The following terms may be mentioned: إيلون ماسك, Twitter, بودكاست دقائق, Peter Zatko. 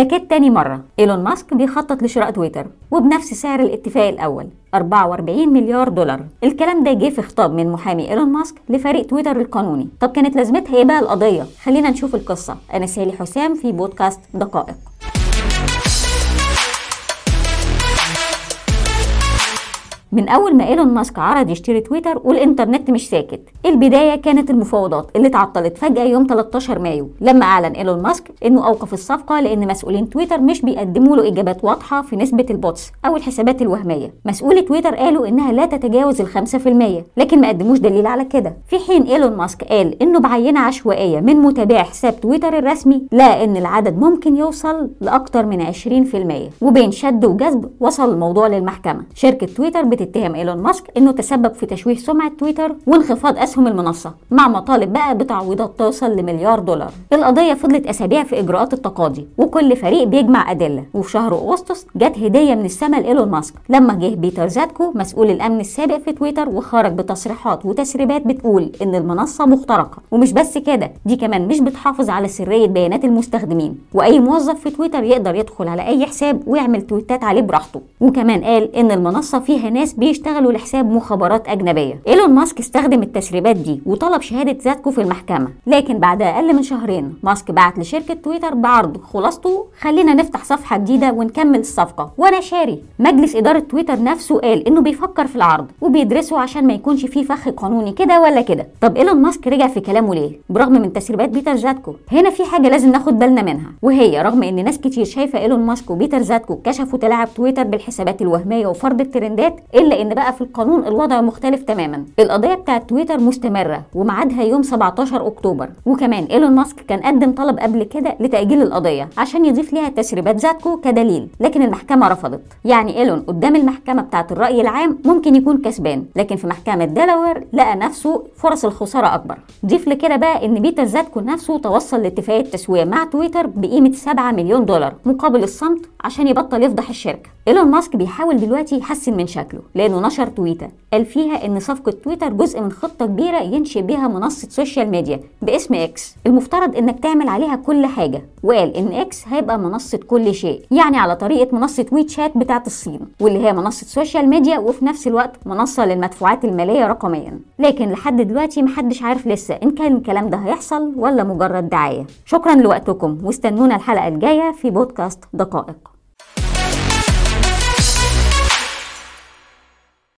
اتلكت تاني مرة. إيلون ماسك بيخطط لشراء تويتر وبنفس سعر الاتفاق الأول $44 مليار. الكلام ده جه في خطاب من محامي إيلون ماسك لفريق تويتر القانوني. طب كانت لازمتها ايه بقى القضية؟ خلينا نشوف القصة. أنا سالي حسام في بودكاست دقائق. من أول ما إيلون ماسك عرض يشتري تويتر والإنترنت مش ساكت. البداية كانت المفاوضات اللي اتعطلت فجأة يوم 13 مايو لما أعلن إيلون ماسك إنه أوقف الصفقة لأن مسؤولين تويتر مش بيقدموا له إجابات واضحة في نسبة البوتس أو الحسابات الوهمية. مسؤولي تويتر قالوا إنها لا تتجاوز 5%، لكن ما قدموش دليل على كده. في حين إيلون ماسك قال إنه بعينة عشوائية من متابع حساب تويتر الرسمي لا إن العدد ممكن يوصل لأكتر من 20%. وبين شد وجذب وصل الموضوع للمحكمة. شركة تويتر تتهم إيلون ماسك إنه تسبب في تشويه سمعة تويتر وانخفاض أسهم المنصة، مع مطالب بقى بتعويضات توصل ل$1 مليار. القضية فضلت أسابيع في إجراءات التقاضي وكل فريق بيجمع أدلة. وفي شهر أغسطس جت هدية من السما لإيلون ماسك لما جه بيتر زاتكو مسؤول الأمن السابق في تويتر وخرج بتصريحات وتسريبات بتقول إن المنصة مخترقة. ومش بس كده، دي كمان مش بتحافظ على سرية بيانات المستخدمين، وأي موظف في تويتر يقدر يدخل على أي حساب ويعمل تويتات عليه براحته. وكمان قال إن المنصة فيها ناس بيشتغلوا لحساب مخابرات أجنبية. إيلون ماسك استخدم التسريبات دي وطلب شهادة زاتكو في المحكمة، لكن بعد أقل من شهرين ماسك بعت لشركة تويتر بعرض خلاصته: خلينا نفتح صفحة جديدة ونكمل الصفقة وأنا شاري. مجلس إدارة تويتر نفسه قال إنه بيفكر في العرض وبيدرسه عشان ما يكونش فيه فخ قانوني كده ولا كده. طب إيلون ماسك رجع في كلامه ليه برغم من تسريبات بيتر زاتكو؟ هنا في حاجة لازم ناخد بالنا منها، وهي رغم إن ناس كتير شايفة إيلون ماسك وبيتر زاتكو كشفوا تلاعب تويتر بالحسابات الوهمية وفرض الترندات، إلا إن بقى في القانون الوضع مختلف تماما. القضية بتاع تويتر مستمرة ومعادها يوم 17 أكتوبر. وكمان إيلون ماسك كان قدم طلب قبل كده لتأجيل القضية عشان يضيف ليها تسريبات زاتكو كدليل، لكن المحكمة رفضت. يعني إيلون قدام المحكمة بتاعة الرأي العام ممكن يكون كسبان، لكن في محكمة دلاوير لقى نفسه فرص الخسارة أكبر. ضيف لكده بقى إن بيتر زاتكو نفسه توصل لاتفاقية تسوية مع تويتر بقيمة $7 مليون مقابل الصمت عشان يبطل يفضح الشركة. إيلون ماسك بيحاول دلوقتي يحسن من شكله لأنه نشر تويتة قال فيها إن صفقة تويتر جزء من خطة كبيرة ينشئ بها منصة سوشيال ميديا باسم إكس، المفترض إنك تعمل عليها كل حاجة. وقال إن إكس هيبقى منصة كل شيء، يعني على طريقة منصة WeChat بتاعة الصين، واللي هي منصة سوشيال ميديا وفي نفس الوقت منصة للمدفوعات المالية رقميا. لكن لحد دلوقتي محدش عارف لسه إن كان الكلام ده هيحصل ولا مجرد دعاية. شكرا لوقتكم واستنونا الحلقة الجاية في بودكاست دقائق.